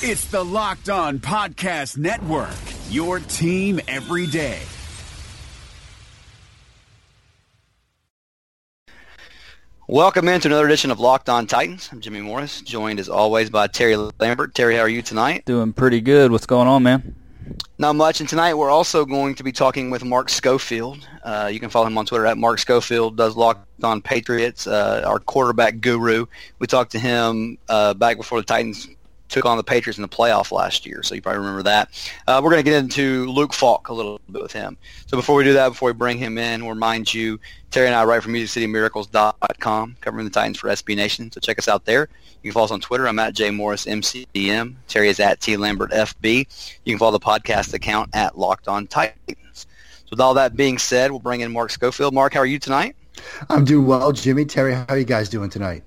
It's the Locked On Podcast Network, your team every day. Welcome into another edition of Locked On Titans. I'm Jimmy Morris, joined as always by Terry Lambert. Terry, how are you tonight? Doing pretty good. What's going on, man? Not much. And tonight we're also going to be talking with Mark Schofield. You can follow him on Twitter at Mark Schofield, does Locked On Patriots, our quarterback guru. We talked to him back before the Titans took on the Patriots in the playoff last year, so you probably remember that. We're going to get into Luke Falk a little bit with him. So before we do that, before we bring him in, we'll remind you, Terry and I write for MusicCityMiracles.com, covering the Titans for SB Nation, so check us out there. You can follow us on Twitter. I'm at JMorrisMCDM. Terry is at TLambertFB. You can follow the podcast account at Locked On Titans. So with all that being said, we'll bring in Mark Schofield. Mark, how are you tonight? I'm doing well, Jimmy. Terry, how are you guys doing tonight?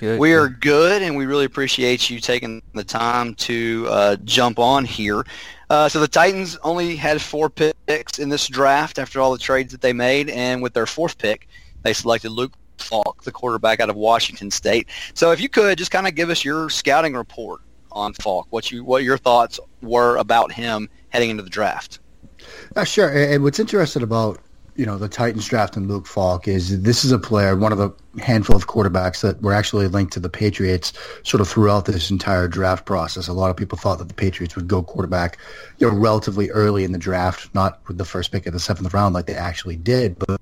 Good. We are good, and we really appreciate you taking the time to jump on here. So the Titans only had 4 picks in this draft after all the trades that they made, and with their 4th pick, they selected Luke Falk, the quarterback out of Washington State. So if you could, just kind of give us your scouting report on Falk, what your thoughts were about him heading into the draft. Sure, and what's interesting about the Titans draft and Luke Falk is this is a player, one of the handful of quarterbacks that were actually linked to the Patriots sort of throughout this entire draft process. A lot of people thought that the Patriots would go quarterback, relatively early in the draft, not with the first pick of the 7th round like they actually did, but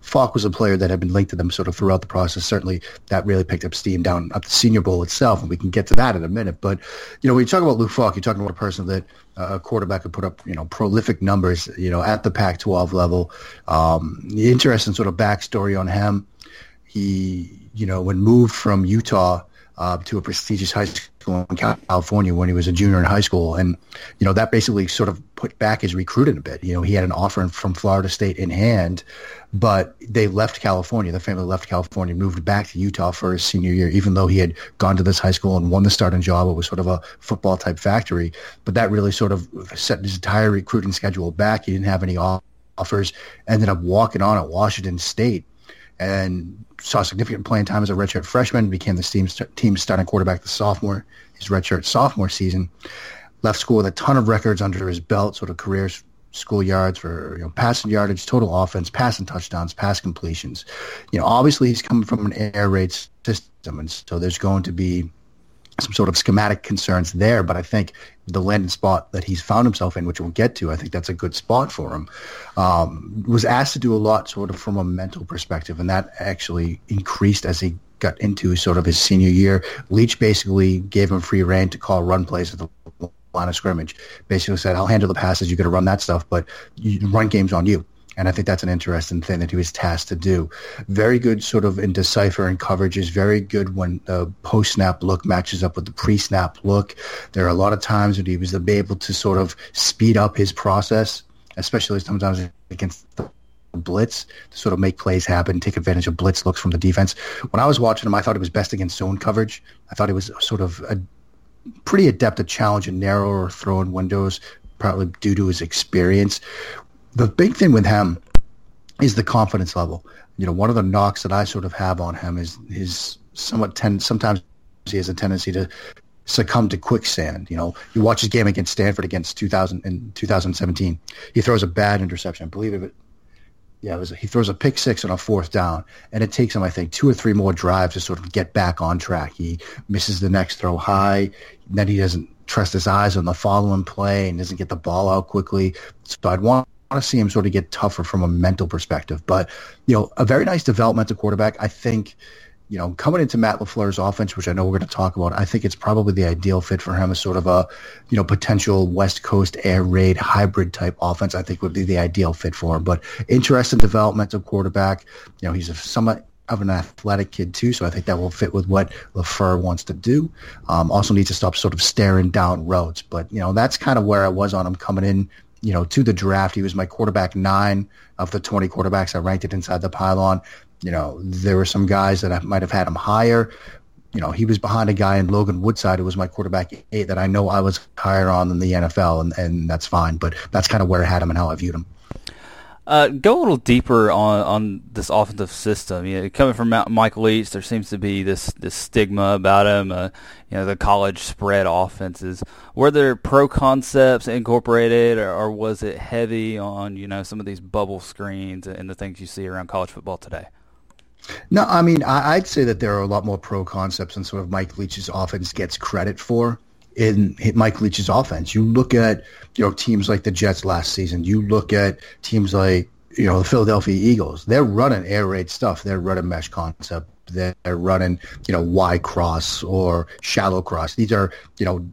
Falk was a player that had been linked to them sort of throughout the process. Certainly that really picked up steam down at the Senior Bowl itself, and we can get to that in a minute. But, when you talk about Luke Falk, you're talking about a person that a quarterback could put up, prolific numbers, at the Pac-12 level. The interesting sort of backstory on him, he, when moved from Utah to a prestigious high school in California when he was a junior in high school. And, that basically sort of put back his recruiting a bit. He had an offer from Florida State in hand, but they left California. The family left California, moved back to Utah for his senior year, even though he had gone to this high school and won the starting job. It was sort of a football-type factory, but that really sort of set his entire recruiting schedule back. He didn't have any offers, ended up walking on at Washington State, and saw significant playing time as a redshirt freshman, became the team's starting quarterback his redshirt sophomore season. Left school with a ton of records under his belt, sort of career school yards for passing yardage, total offense, passing touchdowns, pass completions. Obviously he's coming from an air raid system, and so there's going to be some sort of schematic concerns there, but I think the landing spot that he's found himself in, which we'll get to, I think that's a good spot for him, was asked to do a lot sort of from a mental perspective, and that actually increased as he got into sort of his senior year. Leach basically gave him free rein to call run plays at the line of scrimmage, basically said, I'll handle the passes, you got to run that stuff, but run game's on you. And I think that's an interesting thing that he was tasked to do. Very good sort of in deciphering coverages, very good when the post-snap look matches up with the pre-snap look. There are a lot of times when he was able to sort of speed up his process, especially sometimes against the blitz, to sort of make plays happen, take advantage of blitz looks from the defense. When I was watching him, I thought he was best against zone coverage. I thought he was sort of pretty adept at challenging narrower throwing windows, probably due to his experience. The big thing with him is the confidence level. One of the knocks that I sort of have on him is his sometimes he has a tendency to succumb to quicksand. You watch his game against Stanford in 2017. He throws a bad interception. Believe it, but he throws a pick six on a 4th down, and it takes him, I think, 2 or 3 more drives to sort of get back on track. He misses the next throw high, and then he doesn't trust his eyes on the following play and doesn't get the ball out quickly. So I'd want to see him sort of get tougher from a mental perspective, but a very nice developmental quarterback. I think coming into Matt LaFleur's offense, which I know we're going to talk about, I think it's probably the ideal fit for him as sort of a potential West Coast air raid hybrid type offense. I think would be the ideal fit for him. But interesting developmental quarterback. He's somewhat of an athletic kid too, so I think that will fit with what LaFleur wants to do. Also needs to stop sort of staring down roads, but that's kind of where I was on him coming in. To the draft, he was my quarterback 9 of the 20 quarterbacks. I ranked it inside the pylon. There were some guys that I might have had him higher. He was behind a guy in Logan Woodside who was my quarterback 8 that I know I was higher on than the NFL, and that's fine. But that's kind of where I had him and how I viewed him. Go a little deeper on this offensive system. You know, coming from Mike Leach, there seems to be this stigma about him. You know, the college spread offenses. Were there pro concepts incorporated, or was it heavy on, you know, some of these bubble screens and the things you see around college football today? No, I mean, I'd say that there are a lot more pro concepts than sort of Mike Leach's offense gets credit for. In Mike Leach's offense, you look at, you know, teams like the Jets last season. You look at teams like, you know, the Philadelphia Eagles. They're running air raid stuff. They're running mesh concept. They're running, you know, Y cross or shallow cross. These are, you know,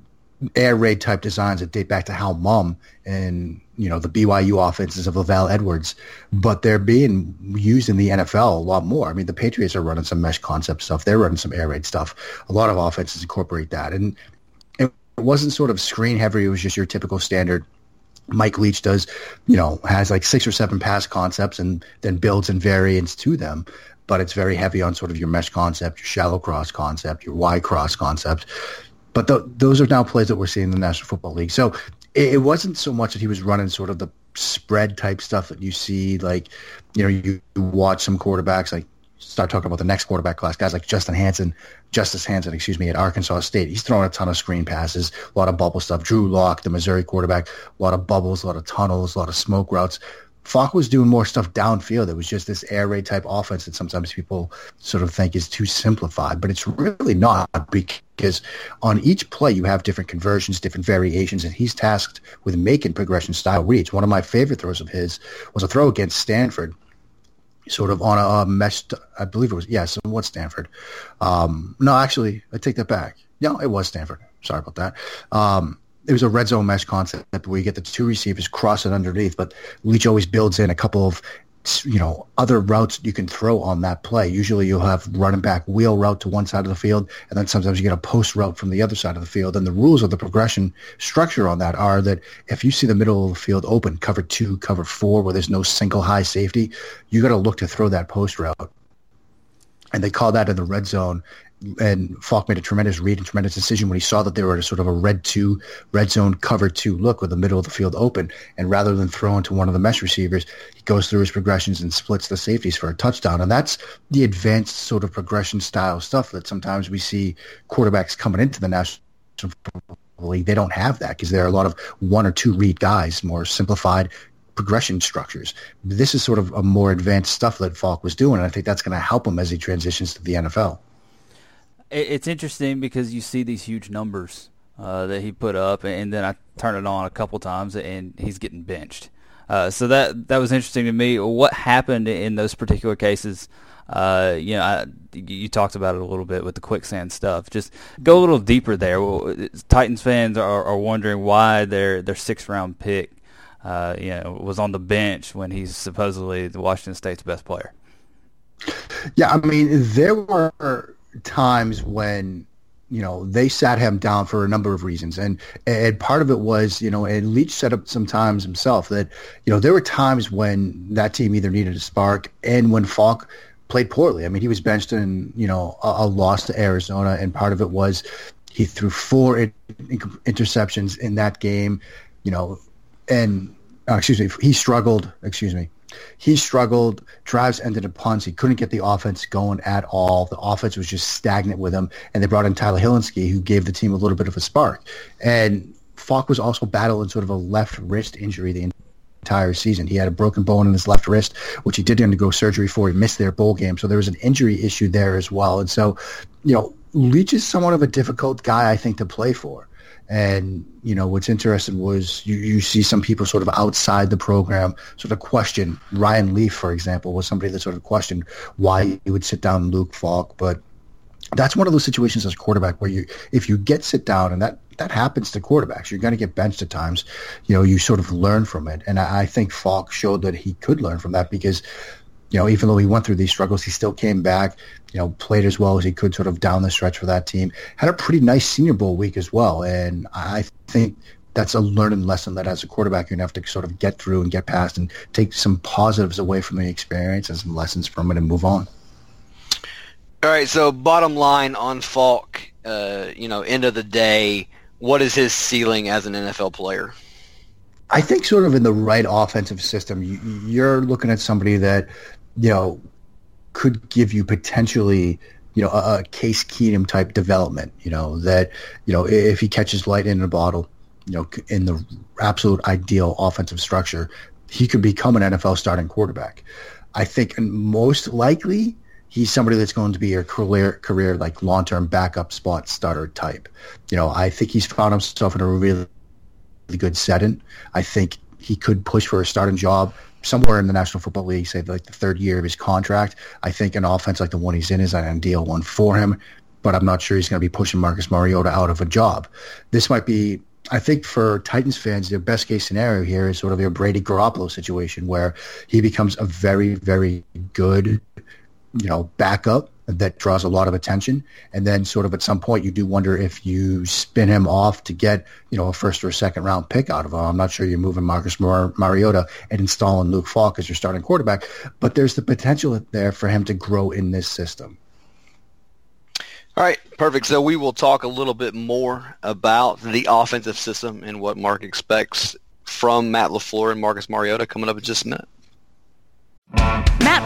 air raid type designs that date back to Hal Mum and, you know, the BYU offenses of LaVell Edwards. But they're being used in the NFL a lot more. I mean, the Patriots are running some mesh concept stuff. They're running some air raid stuff. A lot of offenses incorporate that. And it wasn't sort of screen heavy. It was just your typical standard. Mike Leach does, you know, has like 6 or 7 pass concepts and then builds in variants to them. But it's very heavy on sort of your mesh concept, your shallow cross concept, your Y cross concept. But those are now plays that we're seeing in the National Football League. So it wasn't so much that he was running sort of the spread type stuff that you see. Like, you know, you watch some quarterbacks like, start talking about the next quarterback class, guys like Justice Hansen, at Arkansas State. He's throwing a ton of screen passes, a lot of bubble stuff. Drew Lock, the Missouri quarterback, a lot of bubbles, a lot of tunnels, a lot of smoke routes. Falk was doing more stuff downfield. It was just this air raid type offense that sometimes people sort of think is too simplified, but it's really not, because on each play you have different conversions, different variations, and he's tasked with making progression style reads. One of my favorite throws of his was a throw against Stanford, sort of on a mesh, I believe it was, yes, it was Stanford. No, actually, I take that back. No, it was Stanford. Sorry about that. It was a red zone mesh concept where you get the two receivers crossing underneath, but Leach always builds in a couple of, you know, other routes you can throw on that play. Usually you'll have running back wheel route to one side of the field, and then sometimes you get a post route from the other side of the field. And the rules of the progression structure on that are that if you see the middle of the field open, cover 2, cover 4, where there's no single high safety, you got to look to throw that post route. And they call that in the red zone. And Falk made a tremendous read and tremendous decision when he saw that they were at a sort of a red zone cover 2 look with the middle of the field open. And rather than throwing to one of the mesh receivers, he goes through his progressions and splits the safeties for a touchdown. And that's the advanced sort of progression style stuff that sometimes we see quarterbacks coming into the National Football League. They don't have that because there are a lot of 1 or 2 read guys, more simplified progression structures. This is sort of a more advanced stuff that Falk was doing. And I think that's going to help him as he transitions to the NFL. It's interesting because you see these huge numbers that he put up, and then I turn it on a couple times, and he's getting benched. So that was interesting to me. What happened in those particular cases? You know, you talked about it a little bit with the quicksand stuff. Just go a little deeper there. Well, Titans fans are wondering why their 6th-round pick, you know, was on the bench when he's supposedly the Washington State's best player. Yeah, I mean, there were times when, you know, they sat him down for a number of reasons. And part of it was, you know, and Leach set up sometimes himself that, you know, there were times when that team either needed a spark and when Falk played poorly. I mean, he was benched in, you know, a loss to Arizona. And part of it was he threw 4 interceptions in that game, you know, and he struggled, drives ended in punts. He couldn't get the offense going at all. The offense was just stagnant with him, and they brought in Tyler Hillinski, who gave the team a little bit of a spark. And Falk was also battling sort of a left wrist injury the entire season. He had a broken bone in his left wrist, which he did undergo surgery for. He missed their bowl game, so there was an injury issue there as well. And so, you know, Leach is somewhat of a difficult guy, I think, to play for. And, you know, what's interesting was you see some people sort of outside the program sort of question. Ryan Leaf, for example, was somebody that sort of questioned why he would sit down Luke Falk. But that's one of those situations as a quarterback where if you get sit down, and that happens to quarterbacks, you're going to get benched at times. You know, you sort of learn from it. And I think Falk showed that he could learn from that because, you know, even though he went through these struggles, he still came back, you know, played as well as he could sort of down the stretch for that team. Had a pretty nice Senior Bowl week as well. And I think that's a learning lesson that as a quarterback, you're going to have to sort of get through and get past and take some positives away from the experience and some lessons from it and move on. All right, so bottom line on Falk, you know, end of the day, what is his ceiling as an NFL player? I think sort of in the right offensive system, you're looking at somebody that, you know, could give you potentially, you know, a Case Keenum type development, you know, that, you know, if he catches lightning in a bottle, you know, in the absolute ideal offensive structure, he could become an NFL starting quarterback. I think most likely he's somebody that's going to be a career like long-term backup spot starter type. You know, I think he's found himself in a really good setting. I think he could push for a starting job somewhere in the National Football League, say like the third year of his contract. I think an offense like the one he's in is an ideal one for him, but I'm not sure he's going to be pushing Marcus Mariota out of a job. This might be, I think for Titans fans, their best case scenario here is sort of a Brady Garoppolo situation where he becomes a very, very good, you know, backup that draws a lot of attention. And then sort of at some point you do wonder if you spin him off to get, you know, a first or a second round pick out of him. I'm not sure you're moving Marcus Mariota and installing Luke Falk as your starting quarterback, but there's the potential there for him to grow in this system. All right, perfect. So we will talk a little bit more about the offensive system and what Mark expects from Matt LaFleur and Marcus Mariota coming up in just a minute. Matt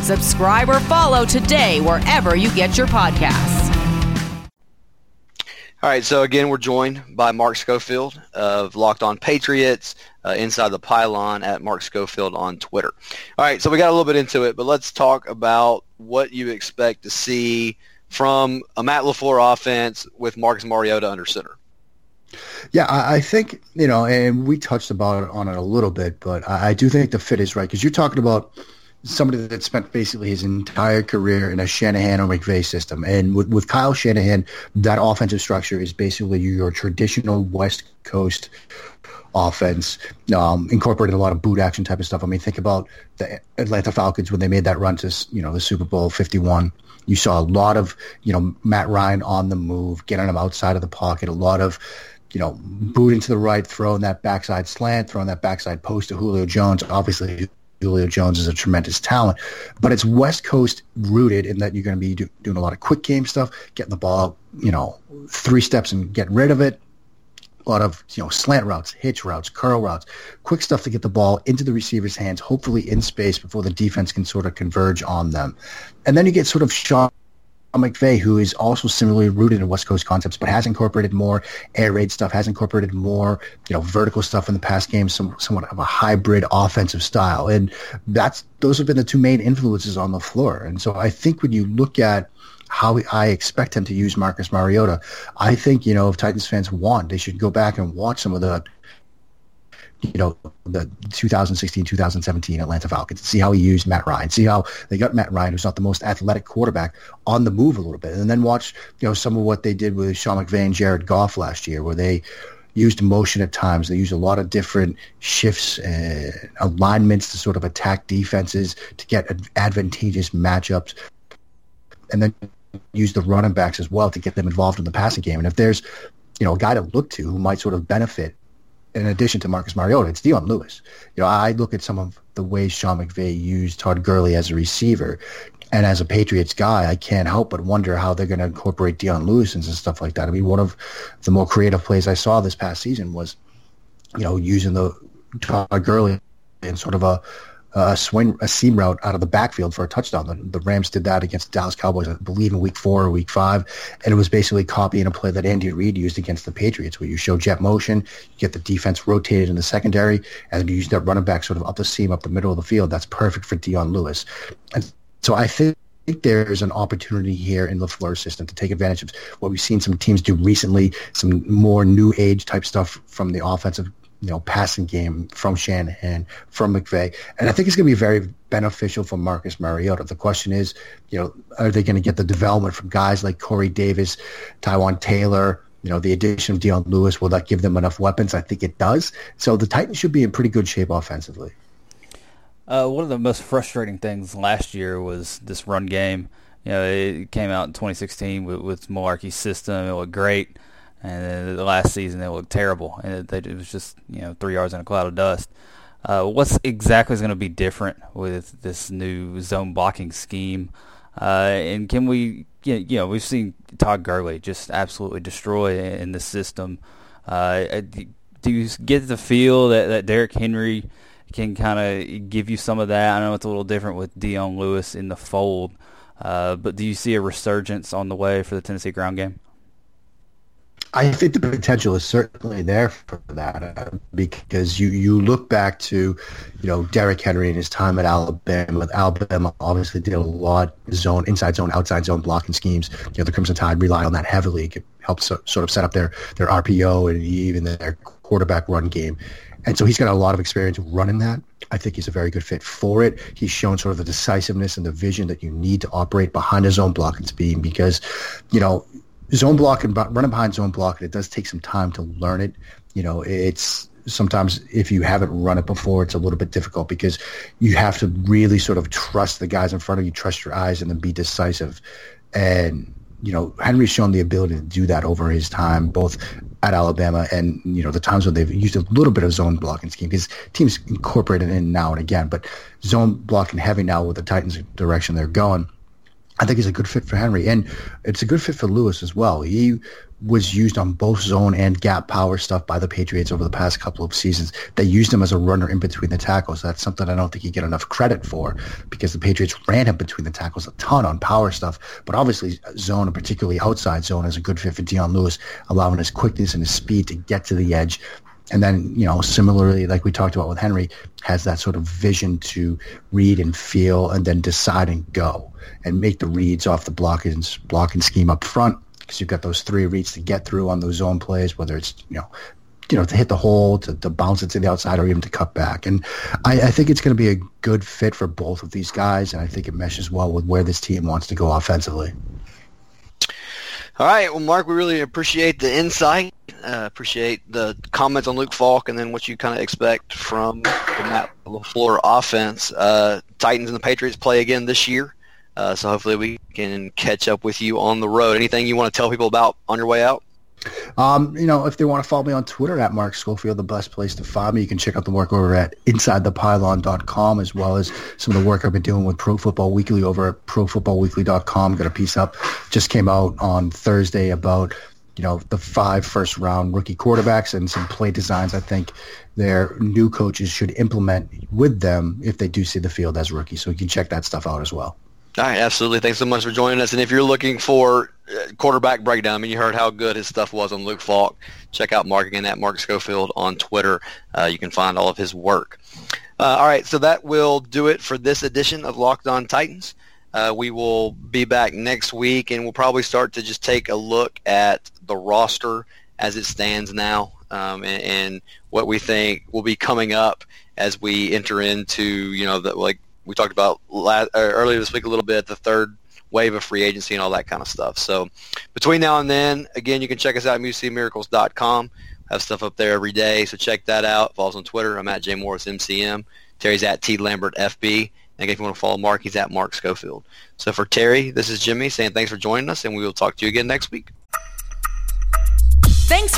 Subscribe or follow today wherever you get your podcasts. All right, so again, we're joined by Mark Schofield of Locked On Patriots, Inside the Pylon at Mark Schofield on Twitter. All right, so we got a little bit into it, but let's talk about what you expect to see from a Matt LaFleur offense with Marcus Mariota under center. Yeah, I think, you know, and we touched about it on it a little bit, but I do think the fit is right because you're talking about somebody that spent basically his entire career in a Shanahan or McVay system. And with Kyle Shanahan, that offensive structure is basically your traditional West Coast offense, incorporating a lot of boot action type of stuff. I mean, think about the Atlanta Falcons when they made that run to, you know, the Super Bowl 51. You saw a lot of, you know, Matt Ryan on the move, getting him outside of the pocket, a lot of, you know, booting to the right, throwing that backside slant, throwing that backside post to Julio Jones. Obviously, Julio Jones is a tremendous talent, but it's West Coast rooted in that you're going to be doing a lot of quick game stuff, getting the ball, you know, three steps and getting rid of it. A lot of, you know, slant routes, hitch routes, curl routes, quick stuff to get the ball into the receiver's hands, hopefully in space before the defense can sort of converge on them. And then you get sort of Sean McVay, who is also similarly rooted in West Coast concepts, but has incorporated more air raid stuff, has incorporated more, you know, vertical stuff in the past game, somewhat of a hybrid offensive style. And those have been the two main influences on the floor. And so I think when you look at how I expect him to use Marcus Mariota, I think, you know, if Titans fans want, they should go back and watch some of the, you know, the 2016, 2017 Atlanta Falcons, see how he used Matt Ryan, see how they got Matt Ryan, who's not the most athletic quarterback, on the move a little bit. And then watch, you know, some of what they did with Sean McVay and Jared Goff last year, where they used motion at times. They used a lot of different shifts and alignments to sort of attack defenses to get advantageous matchups. And then use the running backs as well to get them involved in the passing game. And if there's, you know, a guy to look to who might sort of benefit in addition to Marcus Mariota, it's Deion Lewis. You know, I look at some of the ways Sean McVay used Todd Gurley as a receiver. And as a Patriots guy, I can't help but wonder how they're going to incorporate Deion Lewis and stuff like that. I mean, one of the more creative plays I saw this past season was, you know, using the Todd Gurley in sort of a seam route out of the backfield for a touchdown. The Rams did that against the Dallas Cowboys, I believe, in week 4 or week 5, and it was basically copying a play that Andy Reid used against the Patriots, where you show jet motion, you get the defense rotated in the secondary, and you use that running back sort of up the seam, up the middle of the field. That's perfect for Deion Lewis. And so I think think there's an opportunity here in LaFleur's system to take advantage of what we've seen some teams do recently, some more new age type stuff from the offensive, passing game from Shanahan, from McVay. And I think it's going to be very beneficial for Marcus Mariota. The question is, are they going to get the development from guys like Corey Davis, Tywan Taylor, the addition of Deion Lewis? Will that give them enough weapons? I think it does. So the Titans should be in pretty good shape offensively. One of the most frustrating things last year was this run game. It came out in 2016 with Malarkey's system. It looked great. And then the last season, it looked terrible. And it was just, 3 yards in a cloud of dust. What's exactly is going to be different with this new zone blocking scheme? And can we, we've seen Todd Gurley just absolutely destroy in this system. Do you get the feel that Derrick Henry can kind of give you some of that? I know it's a little different with Deion Lewis in the fold. But do you see a resurgence on the way for the Tennessee ground game? I think the potential is certainly there for that because you look back to, Derrick Henry and his time at Alabama. Alabama obviously did a lot of zone, inside zone, outside zone blocking schemes. The Crimson Tide relied on that heavily. It helped sort of set up their RPO and even their quarterback run game. And so he's got a lot of experience running that. I think he's a very good fit for it. He's shown sort of the decisiveness and the vision that you need to operate behind a zone blocking scheme because, zone block and running behind zone block, it does take some time to learn it. It's sometimes if you haven't run it before, it's a little bit difficult because you have to really sort of trust the guys in front of you, trust your eyes, and then be decisive. And, Henry's shown the ability to do that over his time, both at Alabama and, the times when they've used a little bit of zone blocking scheme because teams incorporate it in now and again. But zone blocking heavy now with the Titans direction they're going, I think he's a good fit for Henry, and it's a good fit for Lewis as well. He was used on both zone and gap power stuff by the Patriots over the past couple of seasons. They used him as a runner in between the tackles. That's something I don't think you get enough credit for because the Patriots ran him between the tackles a ton on power stuff, but obviously zone, and particularly outside zone, is a good fit for Deion Lewis, allowing his quickness and his speed to get to the edge. And then, similarly, like we talked about with Henry, has that sort of vision to read and feel and then decide and go and make the reads off the blocking scheme up front because you've got those three reads to get through on those zone plays, whether it's, to hit the hole, to bounce it to the outside, or even to cut back. And I think it's going to be a good fit for both of these guys, and I think it meshes well with where this team wants to go offensively. All right, well, Mark, we really appreciate the insight, appreciate the comments on Luke Falk, and then what you kind of expect from the Matt LaFleur offense. Titans and the Patriots play again this year, so hopefully we can catch up with you on the road. Anything you want to tell people about on your way out? If they want to follow me on Twitter at Mark Schofield, the best place to find me. You can check out the work over at InsideThePylon.com, as well as some of the work I've been doing with Pro Football Weekly over at ProFootballWeekly.com. Got a piece up, just came out on Thursday about the 5 first-round rookie quarterbacks and some play designs I think their new coaches should implement with them if they do see the field as rookies. So you can check that stuff out as well. All right, absolutely. Thanks so much for joining us. And if you're looking for quarterback breakdown, you heard how good his stuff was on Luke Falk. Check out Mark again at Mark Schofield on Twitter. You can find all of his work. All right, so that will do it for this edition of Locked On Titans. We will be back next week, and we'll probably start to just take a look at the roster as it stands now and what we think will be coming up as we enter into, we talked about earlier this week a little bit, the third wave of free agency and all that kind of stuff. So between now and then, again, you can check us out at MusicCityMiracles.com. I have stuff up there every day, so check that out. Follow us on Twitter. I'm at JMorrisMCM. Terry's at TLambertFB. And again, if you want to follow Mark, he's at Mark Schofield. So for Terry, this is Jimmy saying thanks for joining us, and we will talk to you again next week. Thanks